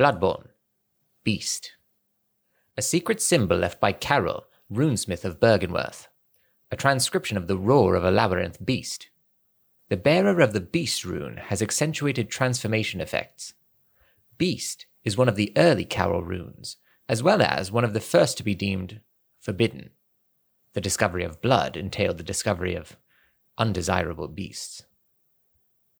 Bloodborne. Beast. A secret symbol left by Caryll, runesmith of Byrgenwerth. A transcription of the roar of a labyrinth beast. The bearer of the beast rune has accentuated transformation effects. Beast is one of the early Caryll runes, as well as one of the first to be deemed forbidden. The discovery of blood entailed the discovery of undesirable beasts.